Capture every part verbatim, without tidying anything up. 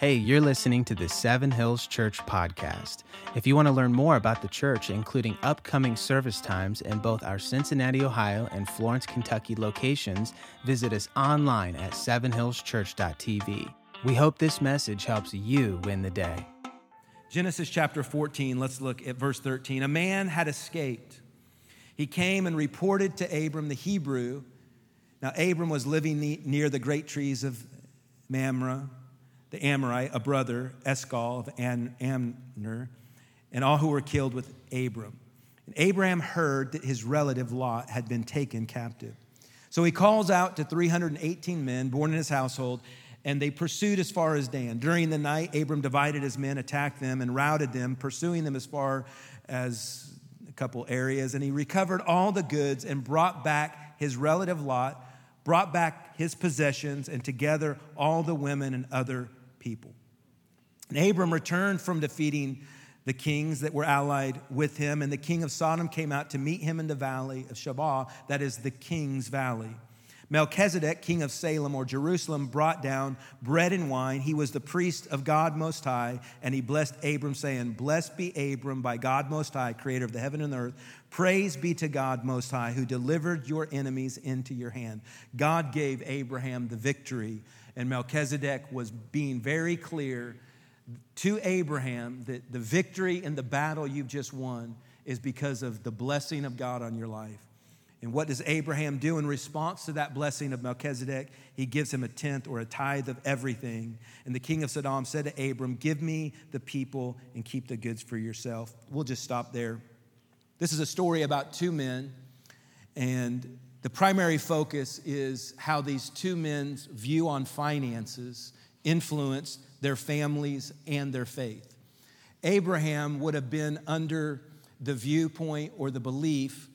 Hey, you're listening to the Seven Hills Church podcast. If you want to learn more about the church, including upcoming service times in both our Cincinnati, Ohio, and Florence, Kentucky locations, visit us online at seven hills church dot t v. We hope this message helps you win the day. Genesis chapter fourteen, let's look at verse thirteen. A man had escaped. He came and reported to Abram the Hebrew. Now, Abram was living near the great trees of Mamre, the Amorite, a brother, Eschol of Amner, and all who were killed with Abram. And Abraham heard that his relative Lot had been taken captive. So he calls out to three hundred eighteen men born in his household, and they pursued as far as Dan. During the night, Abram divided his men, attacked them, and routed them, pursuing them as far as a couple areas. And he recovered all the goods and brought back his relative Lot, brought back his possessions, and together all the women and other people. And Abram returned from defeating the kings that were allied with him, and the king of Sodom came out to meet him in the valley of Shabbat, that is the king's valley. Melchizedek, king of Salem or Jerusalem, brought down bread and wine. He was the priest of God Most High, and he blessed Abram, saying, "Blessed be Abram by God Most High, creator of the heaven and the earth. Praise be to God Most High, who delivered your enemies into your hand." God gave Abraham the victory, and Melchizedek was being very clear to Abraham that the victory in the battle you've just won is because of the blessing of God on your life. And what does Abraham do in response to that blessing of Melchizedek? He gives him a tenth or a tithe of everything. And the king of Sodom said to Abram, "Give me the people and keep the goods for yourself." We'll just stop there. This is a story about two men. And the primary focus is how these two men's view on finances influenced their families and their faith. Abraham would have been under the viewpoint or the belief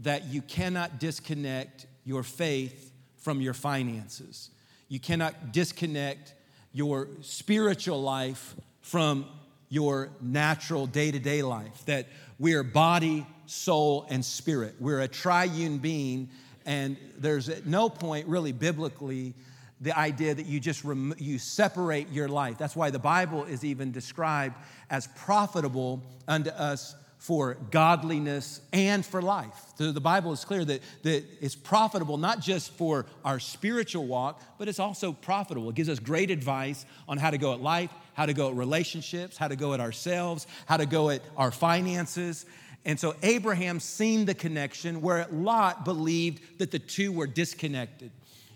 that you cannot disconnect your faith from your finances. You cannot disconnect your spiritual life from your natural day-to-day life, that we are body, soul, and spirit. We're a triune being, and there's at no point really biblically the idea that you just rem- you separate your life. That's why the Bible is even described as profitable unto us for godliness and for life. So the Bible is clear that, that it's profitable not just for our spiritual walk, but it's also profitable. It gives us great advice on how to go at life, how to go at relationships, how to go at ourselves, how to go at our finances. And so Abraham seen the connection where Lot believed that the two were disconnected.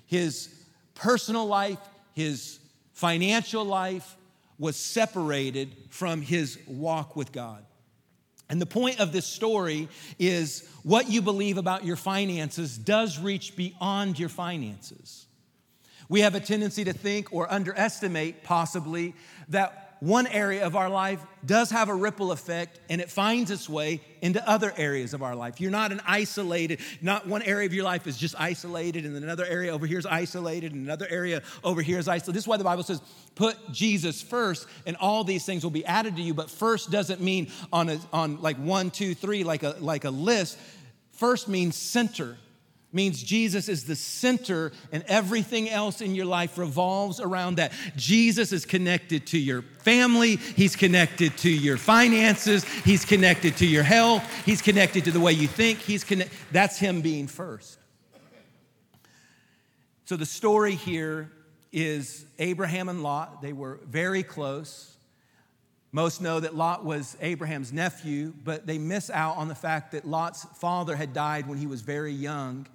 His personal life, his financial life was separated from his walk with God. And the point of this story is what you believe about your finances does reach beyond your finances. We have a tendency to think or underestimate possibly that one area of our life does have a ripple effect and it finds its way into other areas of our life. You're not an isolated, not one area of your life is just isolated and another area over here is isolated and another area over here is isolated. This is why the Bible says, put Jesus first, and all these things will be added to you. But first doesn't mean on a, on like one, two, three, like a like a list. First means center, means Jesus is the center, and everything else in your life revolves around that. Jesus is connected to your family. He's connected to your finances. He's connected to your health. He's connected to the way you think. He's connect. That's him being first. So the story here is Abraham and Lot. They were very close. Most know that Lot was Abraham's nephew, but they miss out on the fact that Lot's father had died when he was very young,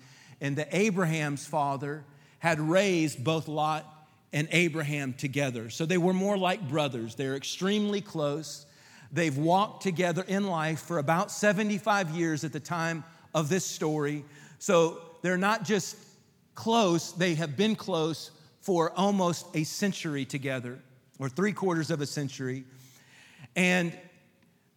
and that Abraham's father had raised both Lot and Abraham together. So they were more like brothers. They're extremely close. They've walked together in life for about seventy-five years at the time of this story. So they're not just close, they have been close for almost a century together, or three quarters of a century. And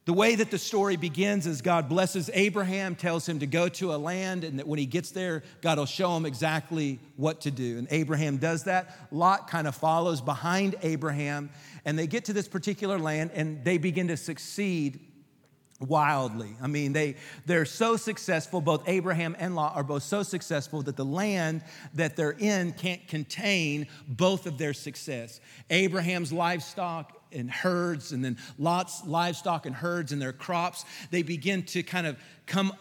the way that the story begins is God blesses Abraham, tells him to go to a land, and that when he gets there, God will show him exactly what to do. And Abraham does that. Lot kind of follows behind Abraham, and they get to this particular land, and they begin to succeed wildly. I mean, they, they're so successful, both Abraham and Lot are both so successful that the land that they're in can't contain both of their success. Abraham's livestock and herds, and then Lot's livestock and herds and their crops, they begin to kind of come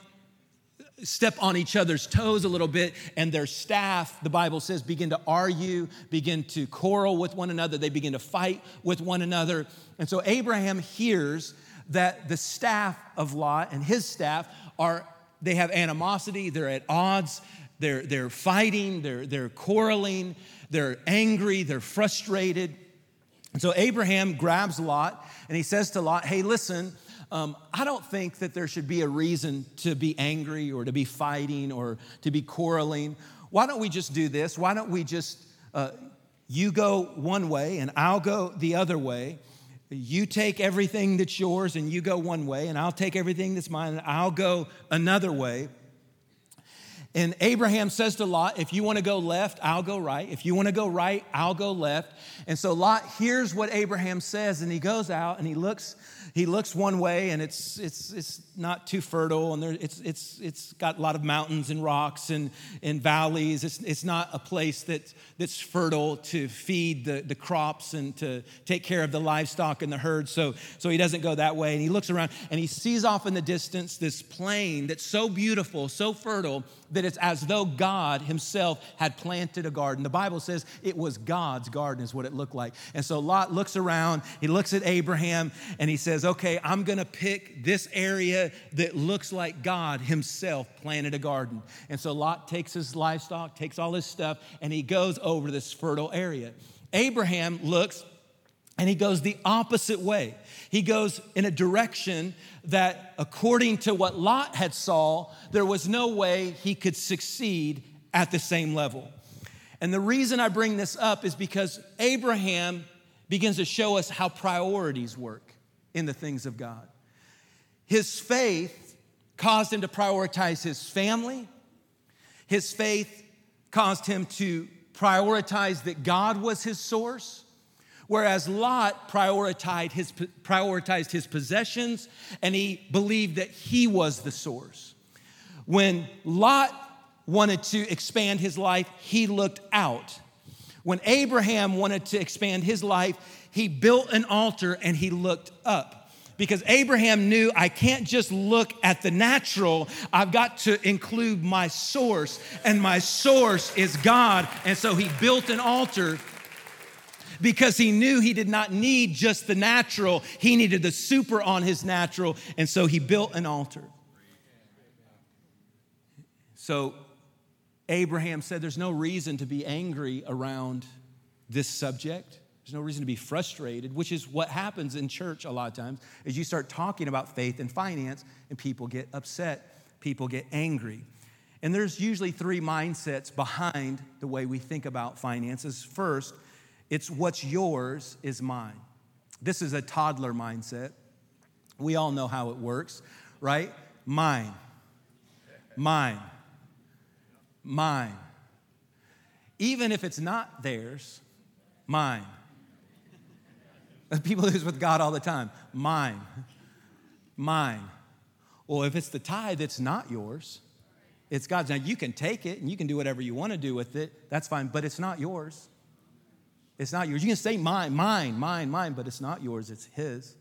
step on each other's toes a little bit, and their staff, the Bible says, begin to argue, begin to quarrel with one another. They begin to fight with one another. And so Abraham hears that the staff of Lot and his staff are, they have animosity, they're at odds, they're, they're fighting, they're, they're quarreling, they're angry, they're frustrated. And so Abraham grabs Lot and he says to Lot, hey, listen, um, I don't think that there should be a reason to be angry or to be fighting or to be quarreling. Why don't we just do this? Why don't we just, uh, you go one way and I'll go the other way. You take everything that's yours and you go one way, and I'll take everything that's mine and I'll go another way. And Abraham says to Lot, if you want to go left, I'll go right. If you want to go right, I'll go left. And so Lot hears what Abraham says, and he goes out and he looks he looks one way, and it's it's it's not too fertile, and there, it's it's it's got a lot of mountains and rocks and, and valleys. It's it's not a place that that's fertile to feed the, the crops and to take care of the livestock and the herd. So so he doesn't go that way. And he looks around and he sees off in the distance this plain that's so beautiful, so fertile, that it's as though God himself had planted a garden. The Bible says it was God's garden is what it looked like. And so Lot looks around, he looks at Abraham, and he says, okay, I'm gonna pick this area that looks like God himself planted a garden. And so Lot takes his livestock, takes all his stuff, and he goes over this fertile area. Abraham looks and he goes the opposite way. He goes in a direction that, according to what Lot had saw, there was no way he could succeed at the same level. And the reason I bring this up is because Abraham begins to show us how priorities work in the things of God. His faith caused him to prioritize his family. His faith caused him to prioritize that God was his source, whereas Lot prioritized his, prioritized his possessions, and he believed that he was the source. When Lot wanted to expand his life, he looked out. When Abraham wanted to expand his life, he built an altar and he looked up. Because Abraham knew, I can't just look at the natural. I've got to include my source, and my source is God. And so he built an altar, because he knew he did not need just the natural. He needed the super on his natural. And so he built an altar. So Abraham said, there's no reason to be angry around this subject. There's no reason to be frustrated, which is what happens in church a lot of times, is you start talking about faith and finance and people get upset, people get angry. And there's usually three mindsets behind the way we think about finances. First, it's what's yours is mine. This is a toddler mindset. We all know how it works, right? Mine, mine, mine. Even if it's not theirs, mine. People do this with God all the time. Mine, mine. Well, if it's the tithe, it's not yours. It's God's. Now, you can take it and you can do whatever you want to do with it. That's fine, but it's not yours. It's not yours. You can say mine, mine, mine, mine, but it's not yours. It's his.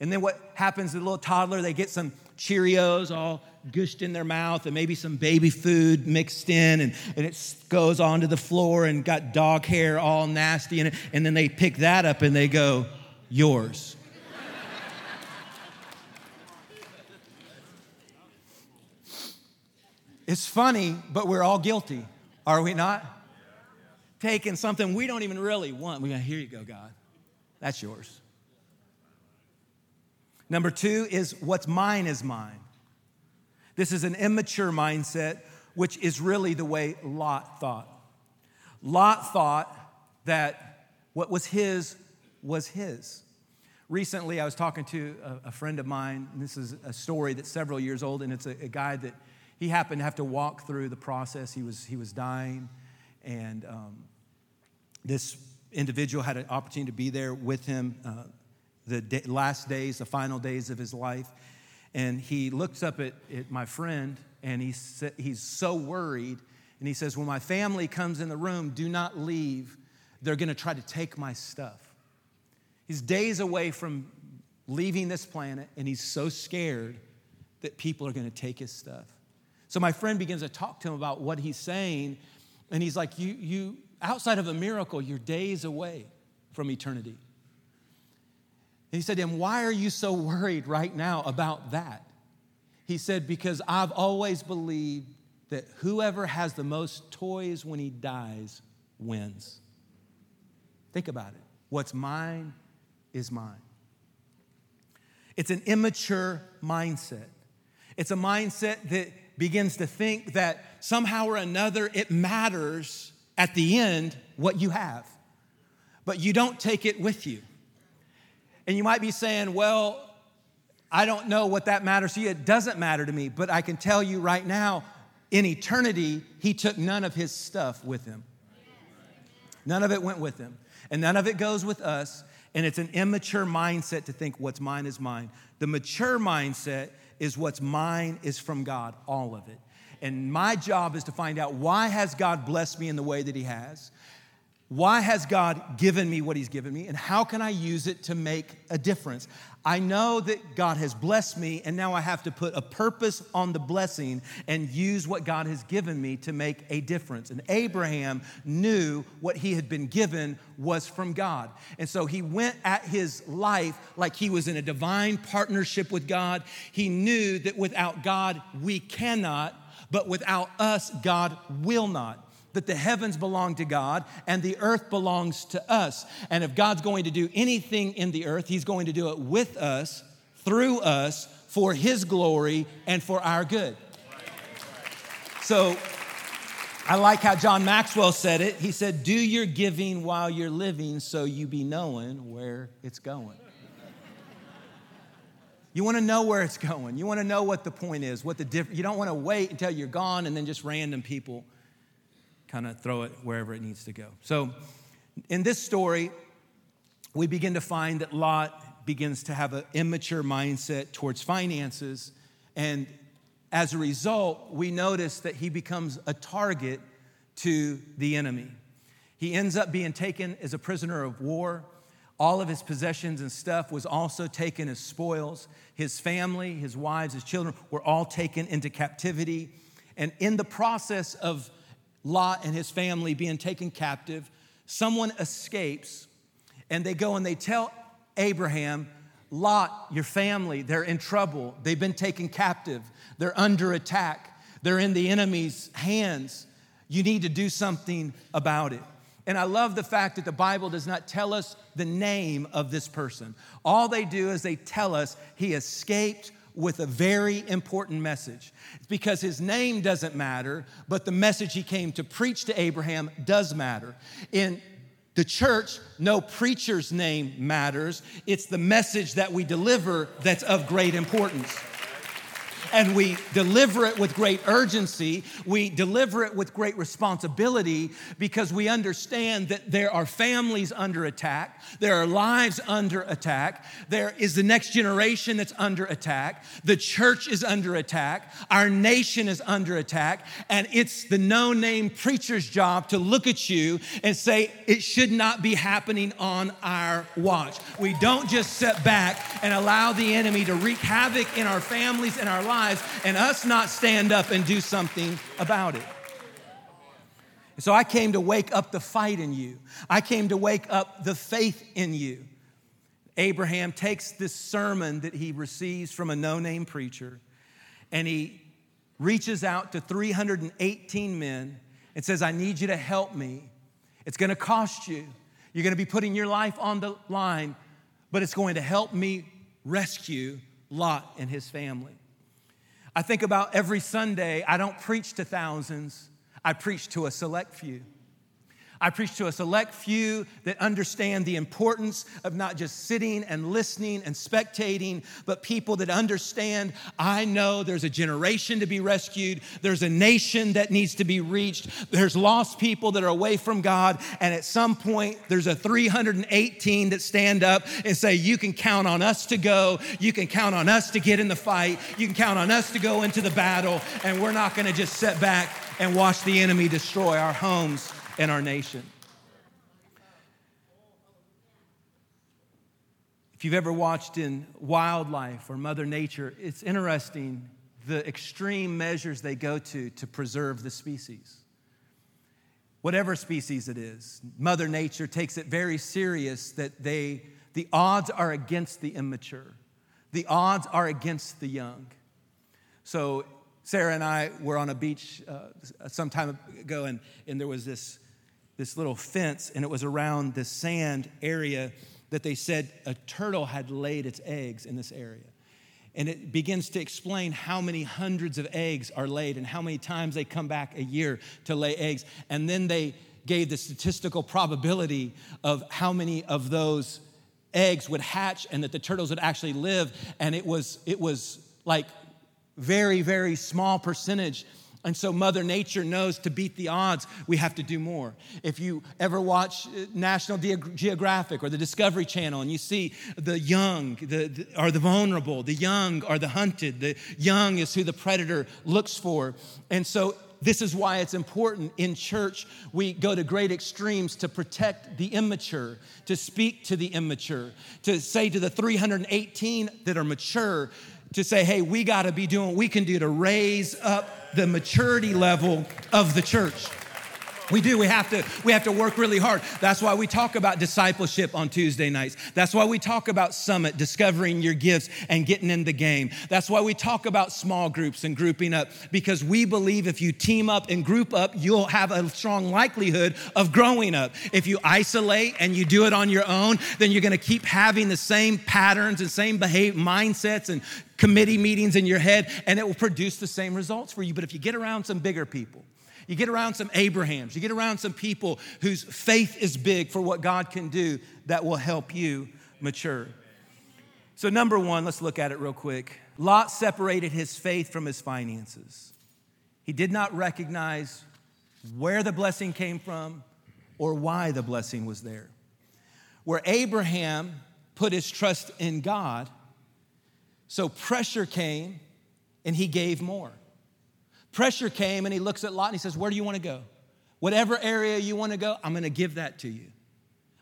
And then what happens to the little toddler? They get some Cheerios all gushed in their mouth and maybe some baby food mixed in, and, and it goes onto the floor and got dog hair all nasty in it. And then they pick that up and they go, yours. It's funny, but we're all guilty, are we not? Taking something we don't even really want. We go, here you go, God. That's yours. Number two is what's mine is mine. This is an immature mindset, which is really the way Lot thought. Lot thought that what was his was his. Recently, I was talking to a, a friend of mine, and this is a story that's several years old, and it's a, a guy that he happened to have to walk through the process. He was he was dying. And um, this individual had an opportunity to be there with him uh, the day, last days, the final days of his life. And he looks up at, at my friend, and he sa- he's so worried. And he says, when my family comes in the room, do not leave. They're going to try to take my stuff. He's days away from leaving this planet, and he's so scared that people are going to take his stuff. So my friend begins to talk to him about what he's saying, and he's like, you, you, outside of a miracle, you're days away from eternity. And he said to him, why are you so worried right now about that? He said, because I've always believed that whoever has the most toys when he dies wins. Think about it. What's mine is mine. It's an immature mindset. It's a mindset that begins to think that somehow or another it matters at the end what you have, but you don't take it with you. And you might be saying, well, I don't know what that matters to you. It doesn't matter to me, but I can tell you right now, in eternity, he took none of his stuff with him. None of it went with him, and none of it goes with us. And it's an immature mindset to think what's mine is mine. The mature mindset is what's mine is from God, all of it. And my job is to find out, why has God blessed me in the way that he has? Why has God given me what he's given me? And how can I use it to make a difference? I know that God has blessed me, and now I have to put a purpose on the blessing and use what God has given me to make a difference. And Abraham knew what he had been given was from God. And so he went at his life like he was in a divine partnership with God. He knew that without God, we cannot, but without us, God will not. That the heavens belong to God and the earth belongs to us. And if God's going to do anything in the earth, he's going to do it with us, through us, for his glory and for our good. So I like how John Maxwell said it. He said, do your giving while you're living so you be knowing where it's going. You want to know where it's going. You want to know what the point is, what the diff- you don't want to wait until you're gone and then just random people kind of throw it wherever it needs to go. So in this story, we begin to find that Lot begins to have an immature mindset towards finances. And as a result, we notice that he becomes a target to the enemy. He ends up being taken as a prisoner of war. All of his possessions and stuff was also taken as spoils. His family, his wives, his children were all taken into captivity. And in the process of Lot and his family being taken captive, someone escapes, and they go and they tell Abraham, Lot, your family, they're in trouble. They've been taken captive. They're under attack. They're in the enemy's hands. You need to do something about it. And I love the fact that the Bible does not tell us the name of this person. All they do is they tell us he escaped with a very important message. It's because his name doesn't matter, but the message he came to preach to Abraham does matter. In the church, no preacher's name matters. It's the message that we deliver that's of great importance. And we deliver it with great urgency. We deliver it with great responsibility, because we understand that there are families under attack. There are lives under attack. There is the next generation that's under attack. The church is under attack. Our nation is under attack. And it's the no-name preacher's job to look at you and say, it should not be happening on our watch. We don't just sit back and allow the enemy to wreak havoc in our families and our lives. Lives and us not stand up and do something about it. And so I came to wake up the fight in you. I came to wake up the faith in you. Abraham takes this sermon that he receives from a no-name preacher, and he reaches out to three hundred eighteen men and says, I need you to help me. It's going to cost you. You're going to be putting your life on the line, but it's going to help me rescue Lot and his family. I think about every Sunday, I don't preach to thousands. I preach to a select few. I preach to a select few that understand the importance of not just sitting and listening and spectating, but people that understand, I know there's a generation to be rescued. There's a nation that needs to be reached. There's lost people that are away from God. And at some point, there's a three hundred eighteen that stand up and say, you can count on us to go. You can count on us to get in the fight. You can count on us to go into the battle. And we're not going to just sit back and watch the enemy destroy our homes and our nation. If you've ever watched in wildlife or Mother Nature, it's interesting the extreme measures they go to to preserve the species. Whatever species it is, Mother Nature takes it very serious that they, the odds are against the immature. The odds are against the young. So Sarah and I were on a beach uh, some time ago, and, and there was this This little fence, and it was around this sand area that they said a turtle had laid its eggs in this area. And it begins to explain how many hundreds of eggs are laid and how many times they come back a year to lay eggs. And then they gave the statistical probability of how many of those eggs would hatch and that the turtles would actually live. And it was it was like very, very small percentage. And so Mother Nature knows to beat the odds, we have to do more. If you ever watch National Geographic or the Discovery Channel and you see the young the, the, are the vulnerable, the young are the hunted, the young is who the predator looks for. And so this is why it's important in church, we go to great extremes to protect the immature, to speak to the immature, to say to the three hundred eighteen that are mature, to say, hey, we got to be doing what we can do to raise up the maturity level of the church. We do, we have to we have to work really hard. That's why we talk about discipleship on Tuesday nights. That's why we talk about Summit, discovering your gifts and getting in the game. That's why we talk about small groups and grouping up, because we believe if you team up and group up, you'll have a strong likelihood of growing up. If you isolate and you do it on your own, then you're gonna keep having the same patterns and same behavior, mindsets and committee meetings in your head, and it will produce the same results for you. But if you get around some bigger people, you get around some Abrahams, you get around some people whose faith is big for what God can do, that will help you mature. So number one, let's look at it real quick. Lot separated his faith from his finances. He did not recognize where the blessing came from or why the blessing was there. Where Abraham put his trust in God, so pressure came and he gave more. Pressure came and he looks at Lot and he says, where do you want to go? Whatever area you want to go, I'm going to give that to you.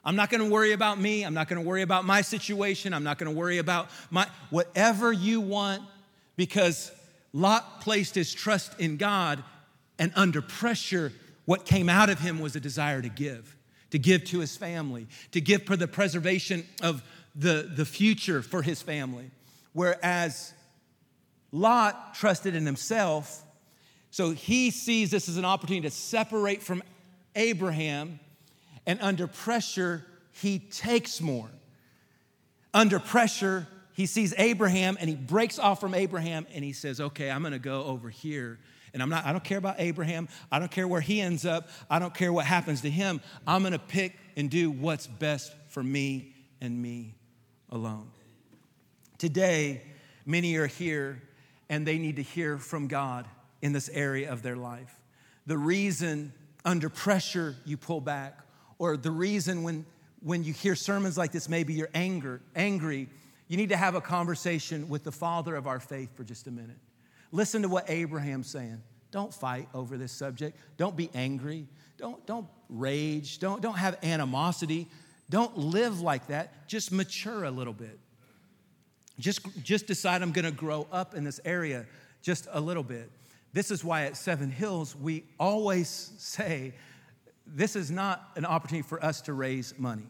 I'm not going to worry about me. I'm not going to worry about my situation. I'm not going to worry about my, whatever you want, because Lot placed his trust in God, and under pressure, what came out of him was a desire to give, to give to his family, to give for the preservation of the, the future for his family. Whereas Lot trusted in himself. So he sees this as an opportunity to separate from Abraham, and under pressure, he takes more. Under pressure, he sees Abraham and he breaks off from Abraham and he says, okay, I'm gonna go over here. And I'm not, I don't care about Abraham. I don't care where he ends up. I don't care what happens to him. I'm gonna pick and do what's best for me and me alone. Today, many are here and they need to hear from God in this area of their life. The reason under pressure you pull back, or the reason when, when you hear sermons like this, maybe you're anger, angry, you need to have a conversation with the father of our faith for just a minute. Listen to what Abraham's saying. Don't fight over this subject. Don't be angry. Don't, don't rage. Don't, don't have animosity. Don't live like that. Just mature a little bit. Just, just decide I'm gonna grow up in this area just a little bit. This is why at Seven Hills, we always say, this is not an opportunity for us to raise money.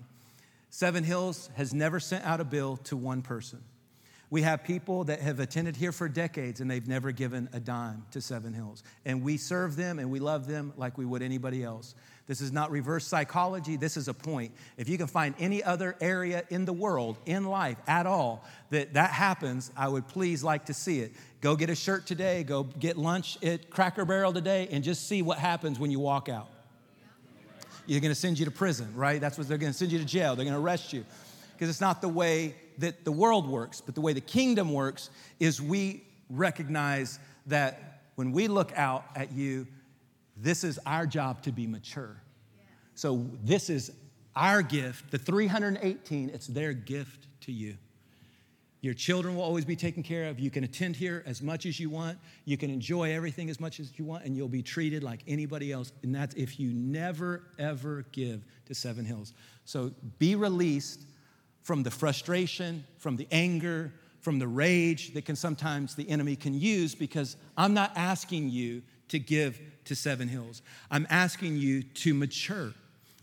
Seven Hills has never sent out a bill to one person. We have people that have attended here for decades and they've never given a dime to Seven Hills. And we serve them and we love them like we would anybody else. This is not reverse psychology. This is a point. If you can find any other area in the world, in life at all, that that happens, I would please like to see it. Go get a shirt today. Go get lunch at Cracker Barrel today and just see what happens when you walk out. You're going to send you to prison, right? That's what they're going to send you to jail. They're going to arrest you because it's not the way that the world works. But the way the kingdom works is we recognize that when we look out at you, this is our job to be mature. So this is our gift, the three hundred eighteen, it's their gift to you. Your children will always be taken care of. You can attend here as much as you want. You can enjoy everything as much as you want, and you'll be treated like anybody else. And that's if you never, ever give to Seven Hills. So be released from the frustration, from the anger, from the rage that can sometimes the enemy can use, because I'm not asking you to give to Seven Hills. I'm asking you to mature.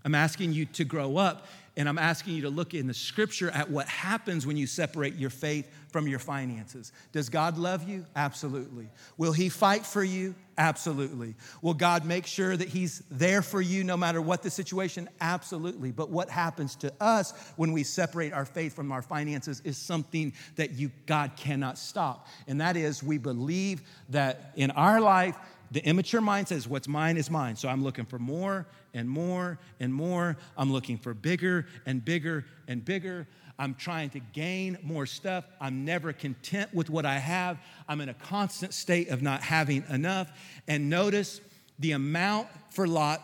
I'm asking you to grow up, and I'm asking you to look in the scripture at what happens when you separate your faith from your finances. Does God love you? Absolutely. Will he fight for you? Absolutely. Will God make sure that he's there for you no matter what the situation? Absolutely. But what happens to us when we separate our faith from our finances is something that you God cannot stop. And that is, we believe that in our life, the immature mind says, what's mine is mine. So I'm looking for more and more and more. I'm looking for bigger and bigger and bigger. I'm trying to gain more stuff. I'm never content with what I have. I'm in a constant state of not having enough. And notice, the amount for Lot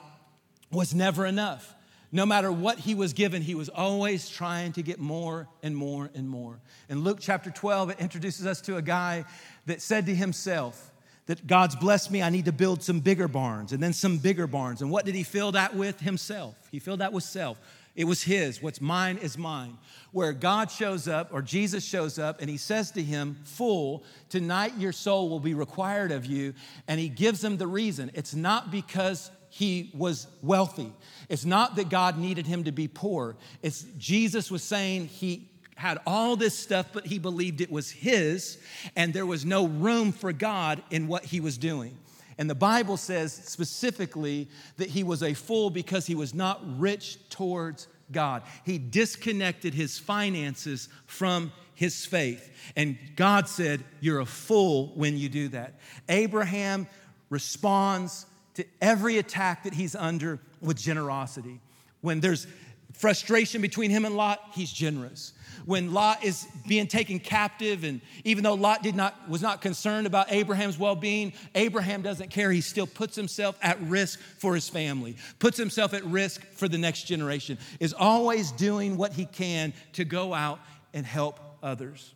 was never enough. No matter what he was given, he was always trying to get more and more and more. In Luke chapter twelve, it introduces us to a guy that said to himself, that God's blessed me, I need to build some bigger barns, and then some bigger barns. And what did he fill that with? Himself. He filled that with self. It was his. What's mine is mine. Where God shows up, or Jesus shows up, and he says to him, fool, tonight your soul will be required of you. And he gives him the reason. It's not because he was wealthy. It's not that God needed him to be poor. It's Jesus was saying he had all this stuff, but he believed it was his, and there was no room for God in what he was doing. And the Bible says specifically that he was a fool because he was not rich towards God. He disconnected his finances from his faith. And God said, you're a fool when you do that. Abraham responds to every attack that he's under with generosity. When there's frustration between him and Lot, he's generous. When Lot is being taken captive, and even though Lot did not was not concerned about Abraham's well-being, Abraham doesn't care. He still puts himself at risk for his family, puts himself at risk for the next generation, is always doing what he can to go out and help others.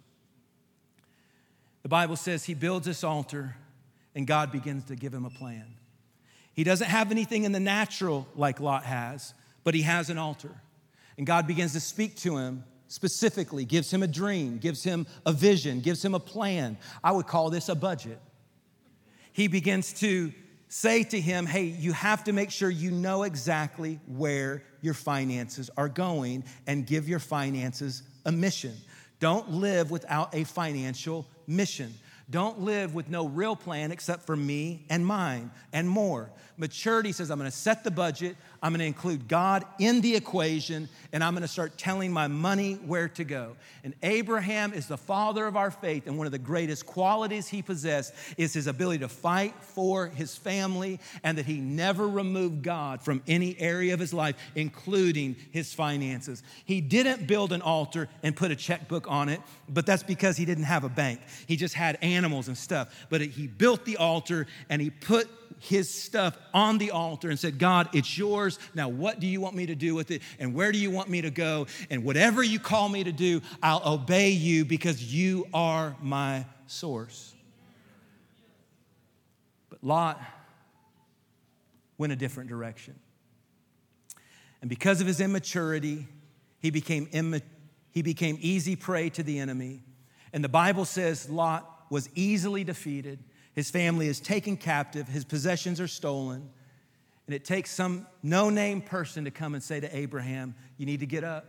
The Bible says he builds this altar, and God begins to give him a plan. He doesn't have anything in the natural like Lot has, but he has an altar. And God begins to speak to him specifically, gives him a dream, gives him a vision, gives him a plan. I would call this a budget. He begins to say to him, hey, you have to make sure you know exactly where your finances are going, and give your finances a mission. Don't live without a financial mission. Don't live with no real plan except for me and mine and more. Maturity says, I'm going to set the budget. I'm going to include God in the equation, and I'm going to start telling my money where to go. And Abraham is the father of our faith, and one of the greatest qualities he possessed is his ability to fight for his family, and that he never removed God from any area of his life, including his finances. He didn't build an altar and put a checkbook on it, but that's because he didn't have a bank. He just had animals and stuff. But he built the altar, and he put his stuff on the altar and said, God, it's yours. Now, what do you want me to do with it? And where do you want me to go? And whatever you call me to do, I'll obey you, because you are my source. But Lot went a different direction. And because of his immaturity, he became, imma- he became easy prey to the enemy. And the Bible says Lot was easily defeated. His family is taken captive. His possessions are stolen. And it takes some no-name person to come and say to Abraham, you need to get up.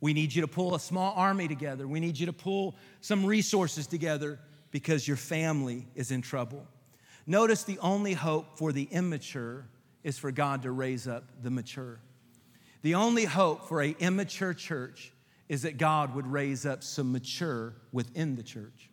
We need you to pull a small army together. We need you to pull some resources together, because your family is in trouble. Notice, the only hope for the immature is for God to raise up the mature. The only hope for an immature church is that God would raise up some mature within the church.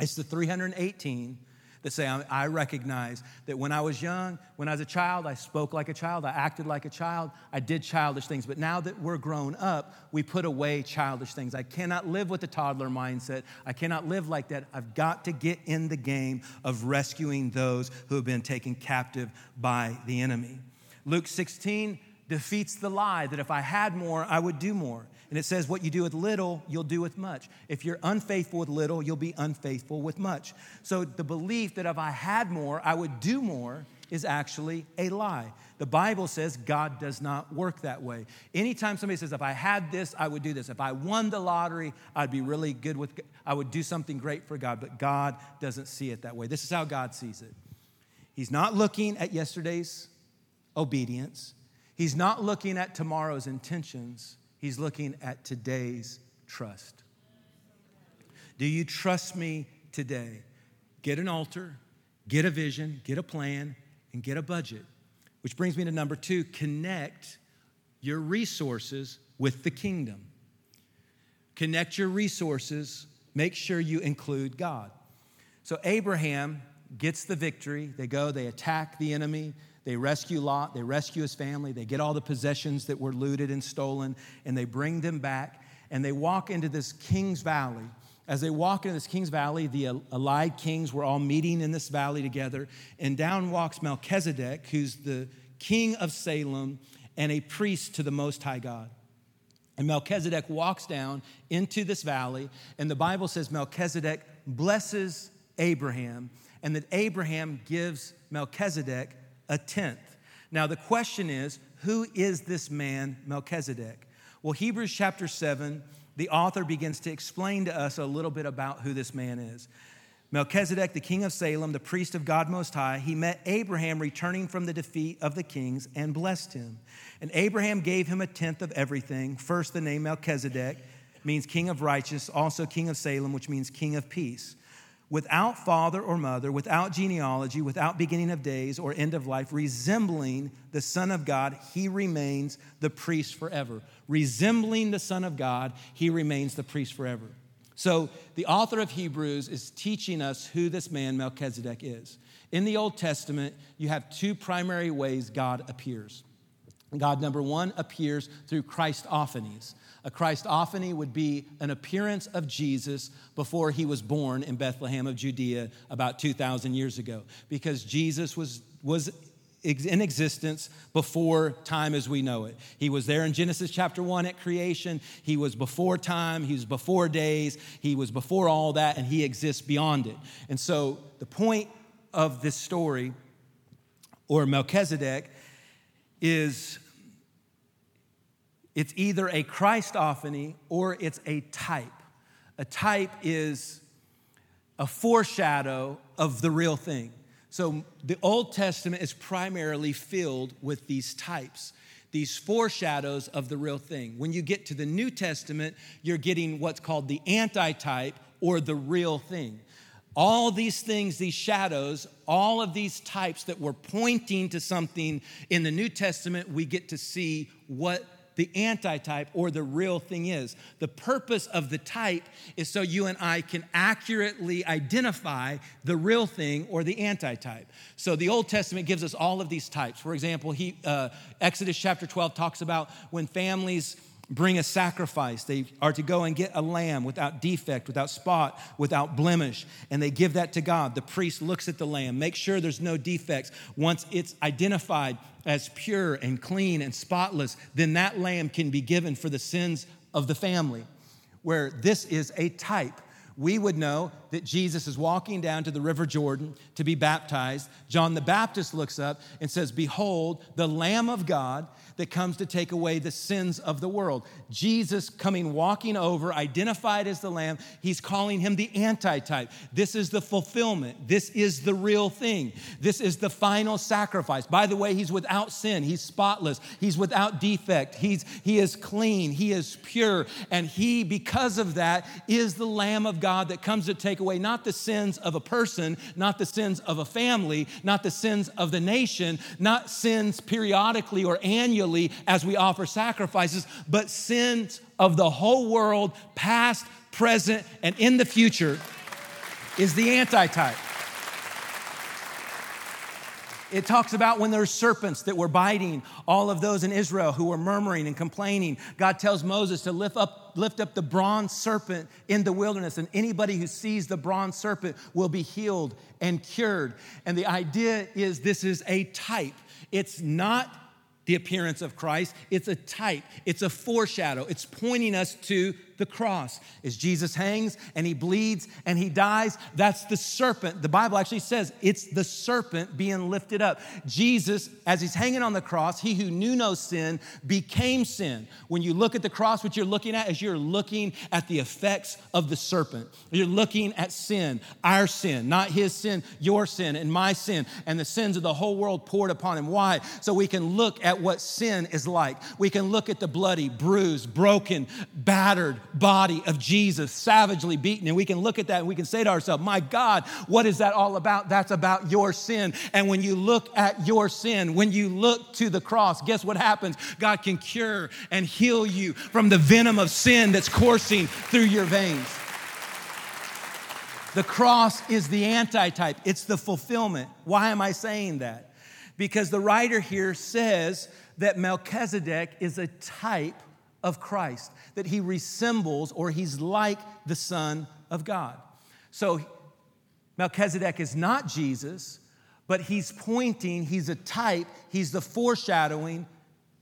It's the three hundred eighteen that say, I recognize that when I was young, when I was a child, I spoke like a child, I acted like a child, I did childish things. But now that we're grown up, we put away childish things. I cannot live with the toddler mindset. I cannot live like that. I've got to get in the game of rescuing those who have been taken captive by the enemy. Luke sixteen defeats the lie that if I had more, I would do more. And it says, what you do with little, you'll do with much. If you're unfaithful with little, you'll be unfaithful with much. So the belief that if I had more, I would do more is actually a lie. The Bible says God does not work that way. Anytime somebody says, if I had this, I would do this. If I won the lottery, I'd be really good with, I would do something great for God. But God doesn't see it that way. This is how God sees it. He's not looking at yesterday's obedience. He's not looking at tomorrow's intentions. He's looking at today's trust. Do you trust me today? Get an altar, get a vision, get a plan, and get a budget. Which brings me to number two, connect your resources with the kingdom. Connect your resources, make sure you include God. So Abraham gets the victory. They go, they attack the enemy. They rescue Lot, they rescue his family, they get all the possessions that were looted and stolen, and they bring them back, and they walk into this king's valley. As they walk into this king's valley, the allied kings were all meeting in this valley together, and down walks Melchizedek, who's the king of Salem and a priest to the Most High God. And Melchizedek walks down into this valley, and the Bible says Melchizedek blesses Abraham, and that Abraham gives Melchizedek a tenth. Now the question is, who is this man Melchizedek? Well, Hebrews chapter seven, the author begins to explain to us a little bit about who this man is. Melchizedek, the king of Salem, the priest of God Most High, he met Abraham returning from the defeat of the kings and blessed him. And Abraham gave him a tenth of everything. First, the name Melchizedek means king of righteous, also king of Salem, which means king of peace. Without father or mother, without genealogy, without beginning of days or end of life, resembling the Son of God, he remains the priest forever. Resembling the Son of God, he remains the priest forever. So the author of Hebrews is teaching us who this man Melchizedek is. In the Old Testament, you have two primary ways God appears. God, number one, appears through Christophanies. A Christophany would be an appearance of Jesus before he was born in Bethlehem of Judea about two thousand years ago, because Jesus was, was in existence before time as we know it. He was there in Genesis chapter one at creation. He was before time. He was before days. He was before all that, and he exists beyond it. And so the point of this story, or Melchizedek, is it's either a Christophany or it's a type. A type is a foreshadow of the real thing. So the Old Testament is primarily filled with these types, these foreshadows of the real thing. When you get to the New Testament, you're getting what's called the anti-type or the real thing. All these things, these shadows, all of these types that were pointing to something in the New Testament, we get to see what the anti-type or the real thing is. The purpose of the type is so you and I can accurately identify the real thing or the anti-type. So the Old Testament gives us all of these types. For example, he, uh, Exodus chapter twelve talks about when families bring a sacrifice. They are to go and get a lamb without defect, without spot, without blemish, and they give that to God. The priest looks at the lamb, makes sure there's no defects. Once it's identified as pure and clean and spotless, then that lamb can be given for the sins of the family, where this is a type. We would know that Jesus is walking down to the River Jordan to be baptized. John the Baptist looks up and says, behold, the Lamb of God that comes to take away the sins of the world. Jesus coming, walking over, identified as the Lamb. He's calling him the anti-type. This is the fulfillment. This is the real thing. This is the final sacrifice. By the way, he's without sin. He's spotless. He's without defect. He's, he is clean. He is pure. And he, because of that, is the Lamb of God. God that comes to take away not the sins of a person, not the sins of a family, not the sins of the nation, not sins periodically or annually as we offer sacrifices, but sins of the whole world, past, present, and in the future is the anti-type. It talks about when there's serpents that were biting all of those in Israel who were murmuring and complaining. God tells Moses to lift up, lift up the bronze serpent in the wilderness, and anybody who sees the bronze serpent will be healed and cured. And the idea is this is a type. It's not the appearance of Christ. It's a type. It's a foreshadow. It's pointing us to the cross. As Jesus hangs and he bleeds and he dies, that's the serpent. The Bible actually says it's the serpent being lifted up. Jesus, as he's hanging on the cross, he who knew no sin became sin. When you look at the cross, what you're looking at is you're looking at the effects of the serpent. You're looking at sin, our sin, not his sin, your sin and my sin, and the sins of the whole world poured upon him. Why? So we can look at what sin is like. We can look at the bloody, bruised, broken, battered body of Jesus, savagely beaten, and we can look at that and we can say to ourselves, my God, what is that all about? That's about your sin. And when you look at your sin, when you look to the cross, guess what happens? God can cure and heal you from the venom of sin that's coursing through your veins. The cross is the anti-type. It's the fulfillment. Why am I saying that? Because the writer here says that Melchizedek is a type of Christ, that he resembles or he's like the Son of God. So Melchizedek is not Jesus, but he's pointing, he's a type, he's the foreshadowing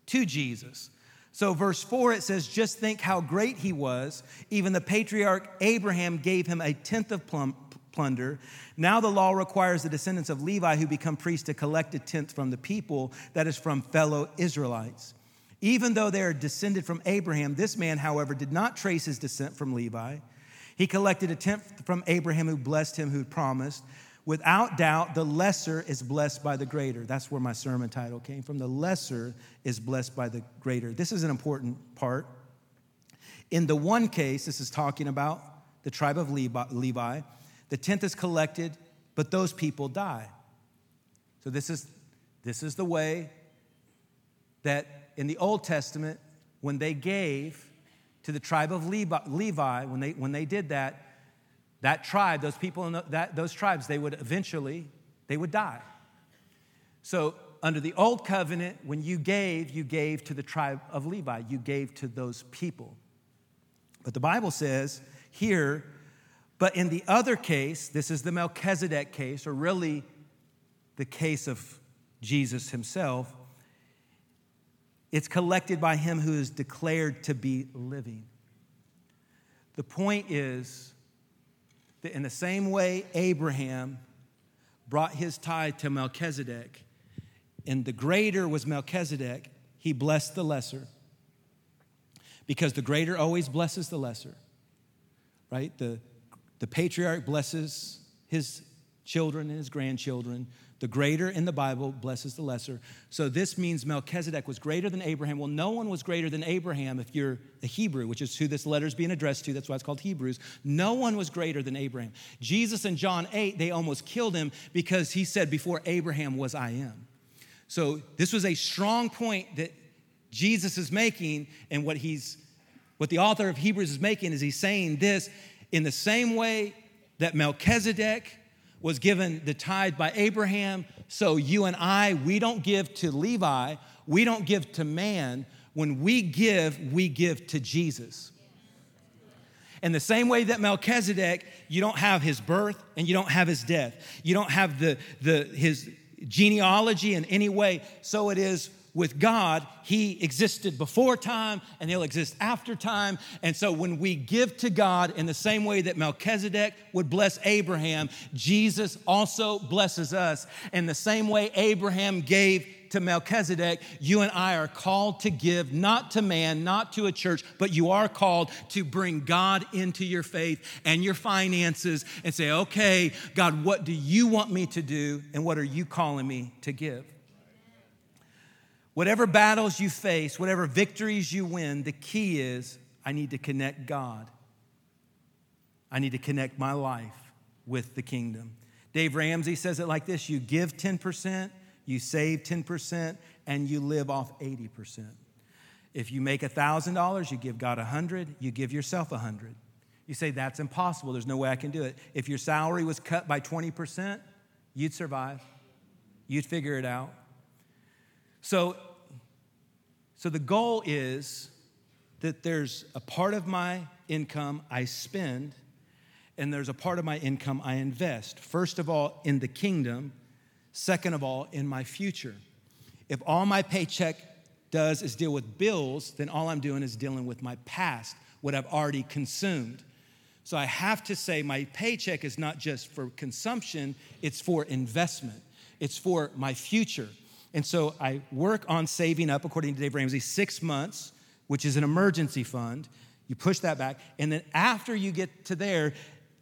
to Jesus. So verse four, it says, just think how great he was. Even the patriarch Abraham gave him a tenth of plum. plunder. Now the law requires the descendants of Levi who become priests to collect a tenth from the people, that is from fellow Israelites. Even though they are descended from Abraham, this man, however, did not trace his descent from Levi. He collected a tenth from Abraham who blessed him, who promised. Without doubt, the lesser is blessed by the greater. That's where my sermon title came from. The lesser is blessed by the greater. This is an important part. In the one case, this is talking about the tribe of Levi. The tenth is collected, but those people die. So this is, this is the way that in the Old Testament, when they gave to the tribe of Levi, when they, when they did that, that tribe, those people in the, that, those tribes, they would eventually, they would die. So under the Old Covenant, when you gave, you gave to the tribe of Levi. You gave to those people. But the Bible says here, but in the other case, this is the Melchizedek case, or really the case of Jesus himself, it's collected by him who is declared to be living. The point is that in the same way Abraham brought his tithe to Melchizedek, and the greater was Melchizedek, he blessed the lesser, because the greater always blesses the lesser, right? The The patriarch blesses his children and his grandchildren. The greater in the Bible blesses the lesser. So this means Melchizedek was greater than Abraham. Well, no one was greater than Abraham if you're a Hebrew, which is who this letter is being addressed to. That's why it's called Hebrews. No one was greater than Abraham. Jesus in John eight, they almost killed him because he said, before Abraham was I am. So this was a strong point that Jesus is making, and what he's, what the author of Hebrews is making is he's saying this. In the same way that Melchizedek was given the tithe by Abraham, so you and I, we don't give to Levi, we don't give to man. When we give, we give to Jesus. In the same way that Melchizedek, you don't have his birth and you don't have his death. You don't have the, the his genealogy in any way, so it is with God. He existed before time, and he'll exist after time. And so when we give to God in the same way that Melchizedek would bless Abraham, Jesus also blesses us. In the same way Abraham gave to Melchizedek, you and I are called to give, not to man, not to a church, but you are called to bring God into your faith and your finances and say, okay, God, what do you want me to do, and what are you calling me to give? Whatever battles you face, whatever victories you win, the key is I need to connect God. I need to connect my life with the kingdom. Dave Ramsey says it like this: you give ten percent, you save ten percent, and you live off eighty percent. If you make one thousand dollars, you give God one hundred, you give yourself one hundred. You say, that's impossible. There's no way I can do it. If your salary was cut by twenty percent, you'd survive. You'd figure it out. So, so the goal is that there's a part of my income I spend, and there's a part of my income I invest. First of all, in the kingdom. Second of all, in my future. If all my paycheck does is deal with bills, then all I'm doing is dealing with my past, what I've already consumed. So I have to say my paycheck is not just for consumption, it's for investment. It's for my future. And so I work on saving up, according to Dave Ramsey, six months, which is an emergency fund. You push that back. And then after you get to there,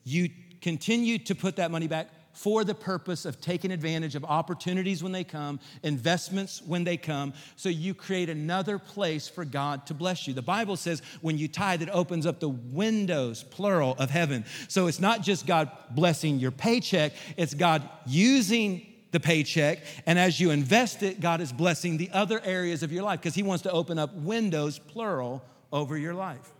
you continue to put that money back for the purpose of taking advantage of opportunities when they come, investments when they come, so you create another place for God to bless you. The Bible says when you tithe, it opens up the windows, plural, of heaven. So it's not just God blessing your paycheck, it's God using the paycheck, and as you invest it, God is blessing the other areas of your life because he wants to open up windows, plural, over your life.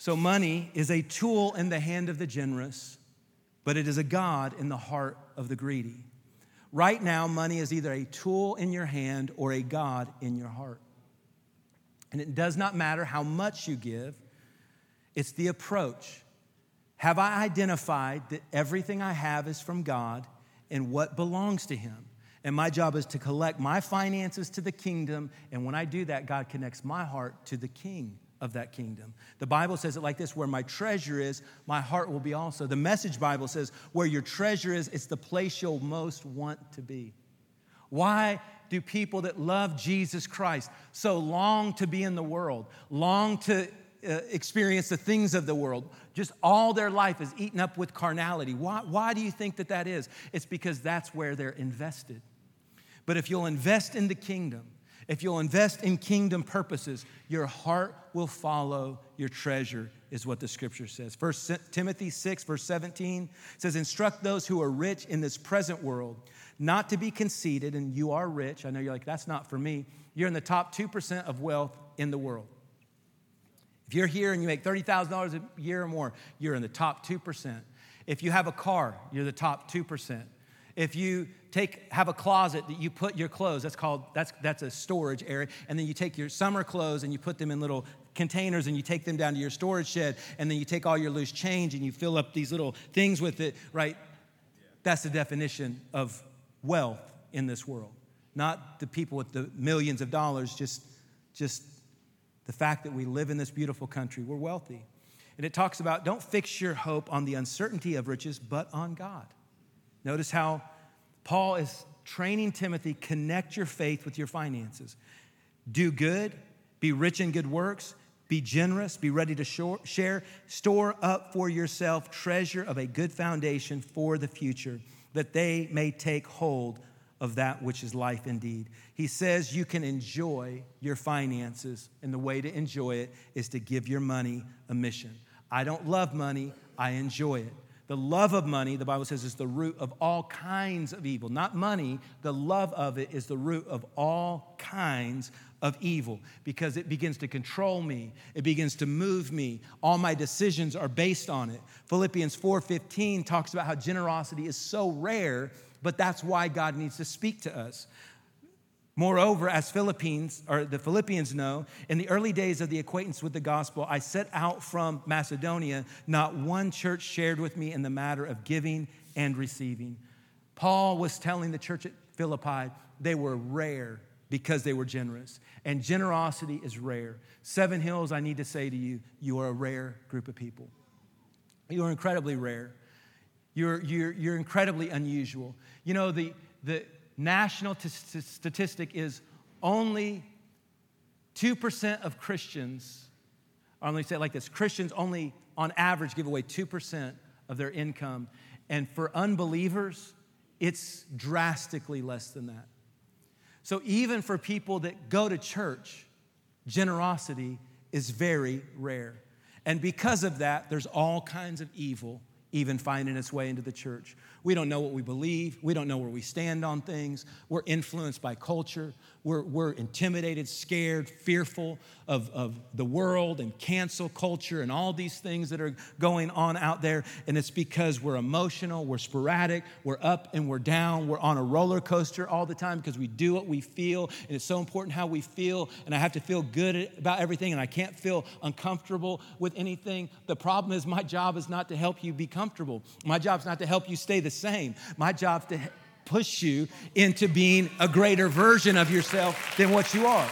So money is a tool in the hand of the generous, but it is a God in the heart of the greedy. Right now, money is either a tool in your hand or a God in your heart. And it does not matter how much you give. It's the approach. Have I identified that everything I have is from God and what belongs to him? And my job is to collect my finances to the kingdom. And when I do that, God connects my heart to the king of that kingdom. The Bible says it like this, where my treasure is, my heart will be also. The Message Bible says, where your treasure is, it's the place you'll most want to be. Why do people that love Jesus Christ so long to be in the world, long to uh, experience the things of the world? Just all their life is eaten up with carnality. Why, why do you think that that is? It's because that's where they're invested. But if you'll invest in the kingdom, if you'll invest in kingdom purposes, your heart will follow your treasure, is what the scripture says. First Timothy six, verse seventeen says, instruct those who are rich in this present world not to be conceited, and you are rich. I know you're like, that's not for me. You're in the top two percent of wealth in the world. If you're here and you make thirty thousand dollars a year or more, you're in the top two percent. If you have a car, you're the top two percent. If you take have a closet that you put your clothes, that's called that's that's a storage area, and then you take your summer clothes and you put them in little containers and you take them down to your storage shed, and then you take all your loose change and you fill up these little things with it, right? That's the definition of wealth in this world. Not the people with the millions of dollars, just just the fact that we live in this beautiful country. We're wealthy. And it talks about don't fix your hope on the uncertainty of riches, but on God. Notice how Paul is training Timothy, connect your faith with your finances. Do good, be rich in good works, be generous, be ready to share, store up for yourself treasure of a good foundation for the future, that they may take hold of that which is life indeed. He says you can enjoy your finances, and the way to enjoy it is to give your money a mission. I don't love money, I enjoy it. The love of money, the Bible says, is the root of all kinds of evil. Not money, the love of it is the root of all kinds of evil because it begins to control me. It begins to move me. All my decisions are based on it. Philippians four fifteen talks about how generosity is so rare, but that's why God needs to speak to us. Moreover, as Philippines or the Philippians know, in the early days of the acquaintance with the gospel, I set out from Macedonia. Not one church shared with me in the matter of giving and receiving. Paul was telling the church at Philippi they were rare because they were generous. And generosity is rare. Seven Hills, I need to say to you, you are a rare group of people. You are incredibly rare. You're, you're, you're incredibly unusual. You know, the the... national t- t- statistic is only two percent of Christians, or let me say it like this, Christians only on average give away two percent of their income. And for unbelievers, it's drastically less than that. So even for people that go to church, generosity is very rare. And because of that, there's all kinds of evil even finding its way into the church. We don't know what we believe. We don't know where we stand on things. We're influenced by culture. We're, we're intimidated, scared, fearful of, of the world and cancel culture and all these things that are going on out there. And it's because we're emotional, we're sporadic, we're up and we're down. We're on a roller coaster all the time because we do what we feel. And it's so important how we feel. And I have to feel good about everything. And I can't feel uncomfortable with anything. The problem is my job is not to help you become comfortable. My job's not to help you stay the same. My job's to push you into being a greater version of yourself than what you are.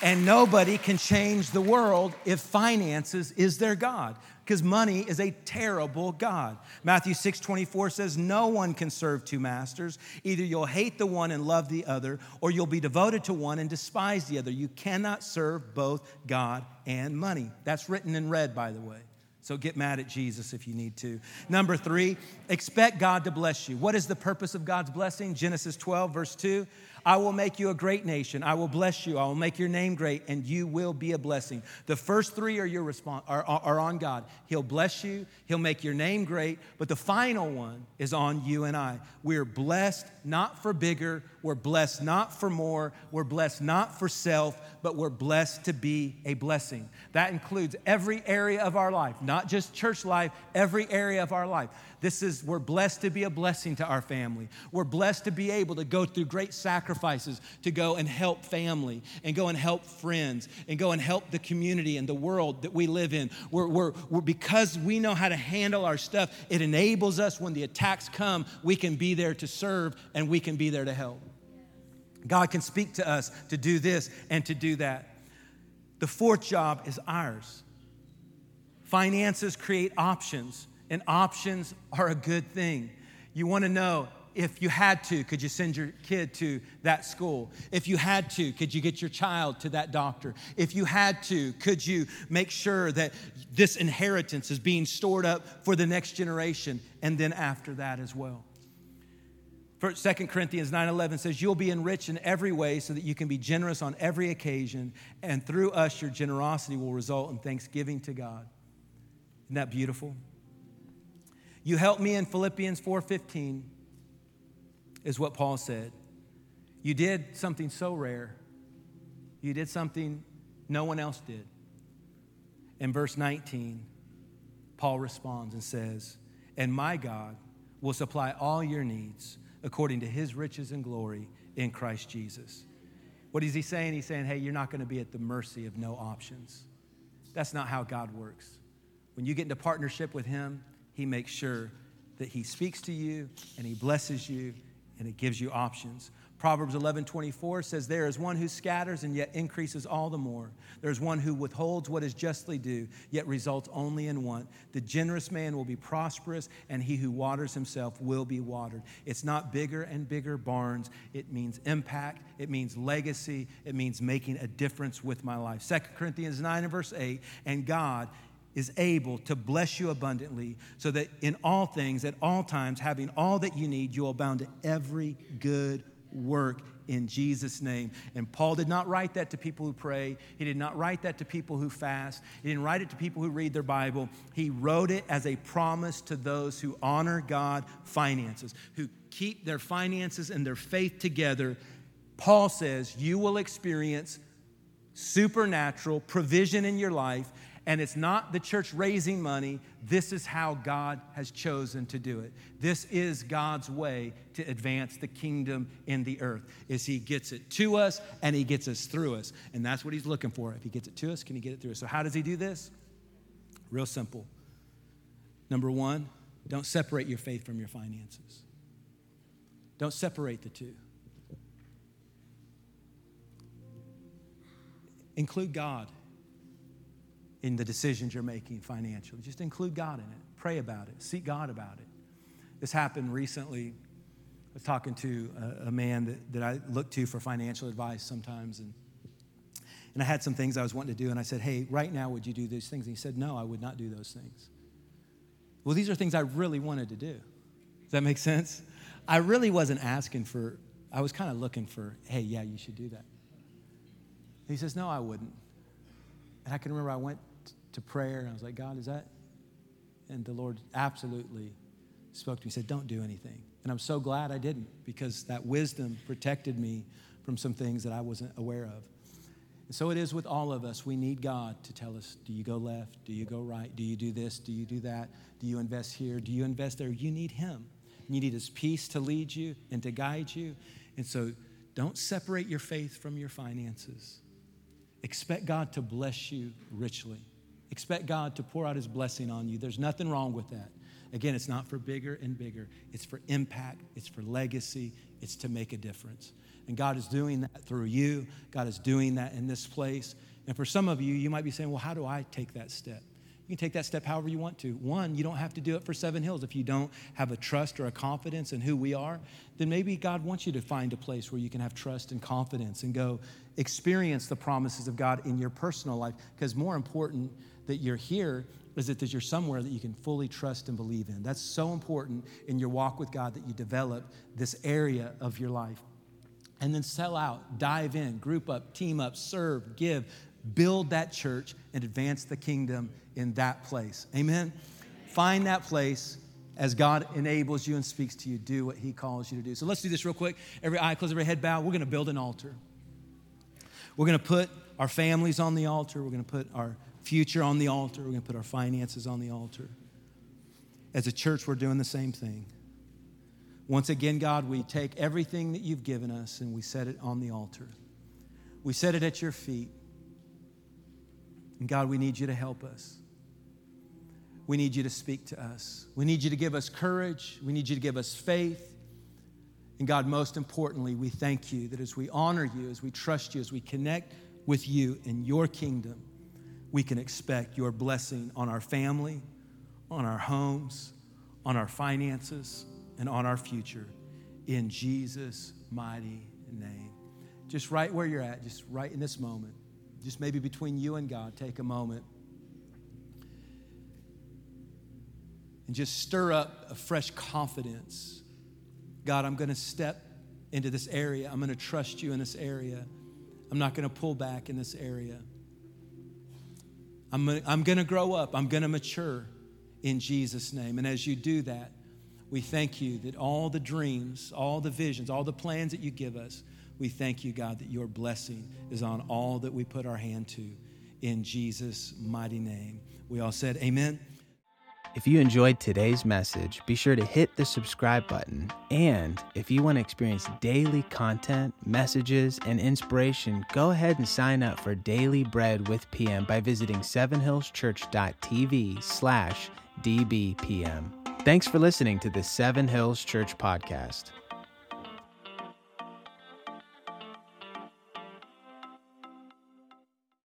And nobody can change the world if finances is their God, because money is a terrible God. Matthew six twenty-four says, no one can serve two masters. Either you'll hate the one and love the other, or you'll be devoted to one and despise the other. You cannot serve both God and money. That's written in red, by the way. So get mad at Jesus if you need to. Number three, expect God to bless you. What is the purpose of God's blessing? Genesis twelve, verse two, I will make you a great nation. I will bless you. I will make your name great, and you will be a blessing. The first three are your response, are, are, are on God. He'll bless you. He'll make your name great. But the final one is on you and I. We're blessed not for bigger. We're blessed not for more. We're blessed not for self, but we're blessed to be a blessing. That includes every area of our life, not Not just church life, every area of our life. This is, we're blessed to be a blessing to our family. We're blessed to be able to go through great sacrifices to go and help family and go and help friends and go and help the community and the world that we live in. We're, we're, we're because we know how to handle our stuff, it enables us when the attacks come, we can be there to serve and we can be there to help. God can speak to us to do this and to do that. The fourth job is ours. Finances create options, and options are a good thing. You want to know, if you had to, could you send your kid to that school? If you had to, could you get your child to that doctor? If you had to, could you make sure that this inheritance is being stored up for the next generation and then after that as well? Second Corinthians nine eleven says, you'll be enriched in every way so that you can be generous on every occasion, and through us your generosity will result in thanksgiving to God. Isn't that beautiful? You helped me in Philippians four fifteen is what Paul said. You did something so rare. You did something no one else did. In verse nineteen, Paul responds and says, and my God will supply all your needs according to his riches and glory in Christ Jesus. What is he saying? He's saying, hey, you're not going to be at the mercy of no options. That's not how God works. When you get into partnership with him, he makes sure that he speaks to you and he blesses you and it gives you options. Proverbs eleven twenty-four says, there is one who scatters and yet increases all the more. There is one who withholds what is justly due, yet results only in want. The generous man will be prosperous, and he who waters himself will be watered. It's not bigger and bigger barns. It means impact. It means legacy. It means making a difference with my life. Second Corinthians nine and verse eight, and God is able to bless you abundantly so that in all things, at all times, having all that you need, you'll abound to every good work in Jesus' name. And Paul did not write that to people who pray. He did not write that to people who fast. He didn't write it to people who read their Bible. He wrote it as a promise to those who honor God finances, who keep their finances and their faith together. Paul says, you will experience supernatural provision in your life. And it's not the church raising money. This is how God has chosen to do it. This is God's way to advance the kingdom in the earth, is he gets it to us and he gets us through us. And that's what he's looking for. If he gets it to us, can he get it through us? So how does he do this? Real simple. Number one, don't separate your faith from your finances. Don't separate the two. Include God in the decisions you're making financially. Just include God in it. Pray about it. Seek God about it. This happened recently. I was talking to a, a man that, that I look to for financial advice sometimes. And, and I had some things I was wanting to do. And I said, hey, right now, would you do these things? And he said, no, I would not do those things. Well, these are things I really wanted to do. Does that make sense? I really wasn't asking for, I was kind of looking for, hey, yeah, you should do that. And he says, no, I wouldn't. And I can remember I went to prayer and I was like, God, is that and the Lord absolutely spoke to me, said, don't do anything. And I'm so glad I didn't, because that wisdom protected me from some things that I wasn't aware of. And so it is with all of us. We need God to tell us, do you go left? Do you go right? Do you do this? Do you do that? Do you invest here? Do you invest there? You need him. You need his peace to lead you and to guide you. And so don't separate your faith from your finances. Expect God to bless you richly. Expect God to pour out his blessing on you. There's nothing wrong with that. Again, it's not for bigger and bigger. It's for impact. It's for legacy. It's to make a difference. And God is doing that through you. God is doing that in this place. And for some of you, you might be saying, well, how do I take that step? You can take that step however you want to. One, you don't have to do it for Seven Hills. If you don't have a trust or a confidence in who we are, then maybe God wants you to find a place where you can have trust and confidence and go experience the promises of God in your personal life. Because more important that you're here is that you're somewhere that you can fully trust and believe in. That's so important in your walk with God, that you develop this area of your life. And then sell out, dive in, group up, team up, serve, give, build that church, and advance the kingdom in that place. Amen? Find that place as God enables you and speaks to you. Do what he calls you to do. So let's do this real quick. Every eye closed, every head bowed. We're going to build an altar. We're going to put our families on the altar. We're going to put our future on the altar. We're going to put our finances on the altar. As a church, we're doing the same thing. Once again, God, we take everything that you've given us and we set it on the altar. We set it at your feet. And God, we need you to help us. We need you to speak to us. We need you to give us courage. We need you to give us faith. And God, most importantly, we thank you that as we honor you, as we trust you, as we connect with you in your kingdom, we can expect your blessing on our family, on our homes, on our finances, and on our future, in Jesus' mighty name. Just right where you're at, just right in this moment, just maybe between you and God, take a moment and just stir up a fresh confidence. God, I'm gonna step into this area. I'm gonna trust you in this area. I'm not gonna pull back in this area. I'm gonna, I'm gonna grow up. I'm gonna mature in Jesus' name. And as you do that, we thank you that all the dreams, all the visions, all the plans that you give us, we thank you, God, that your blessing is on all that we put our hand to. In Jesus' mighty name, we all said amen. If you enjoyed today's message, be sure to hit the subscribe button. And if you want to experience daily content, messages, and inspiration, go ahead and sign up for Daily Bread with P M by visiting seven hills church dot t v slash d b p m. Thanks for listening to the Seven Hills Church Podcast.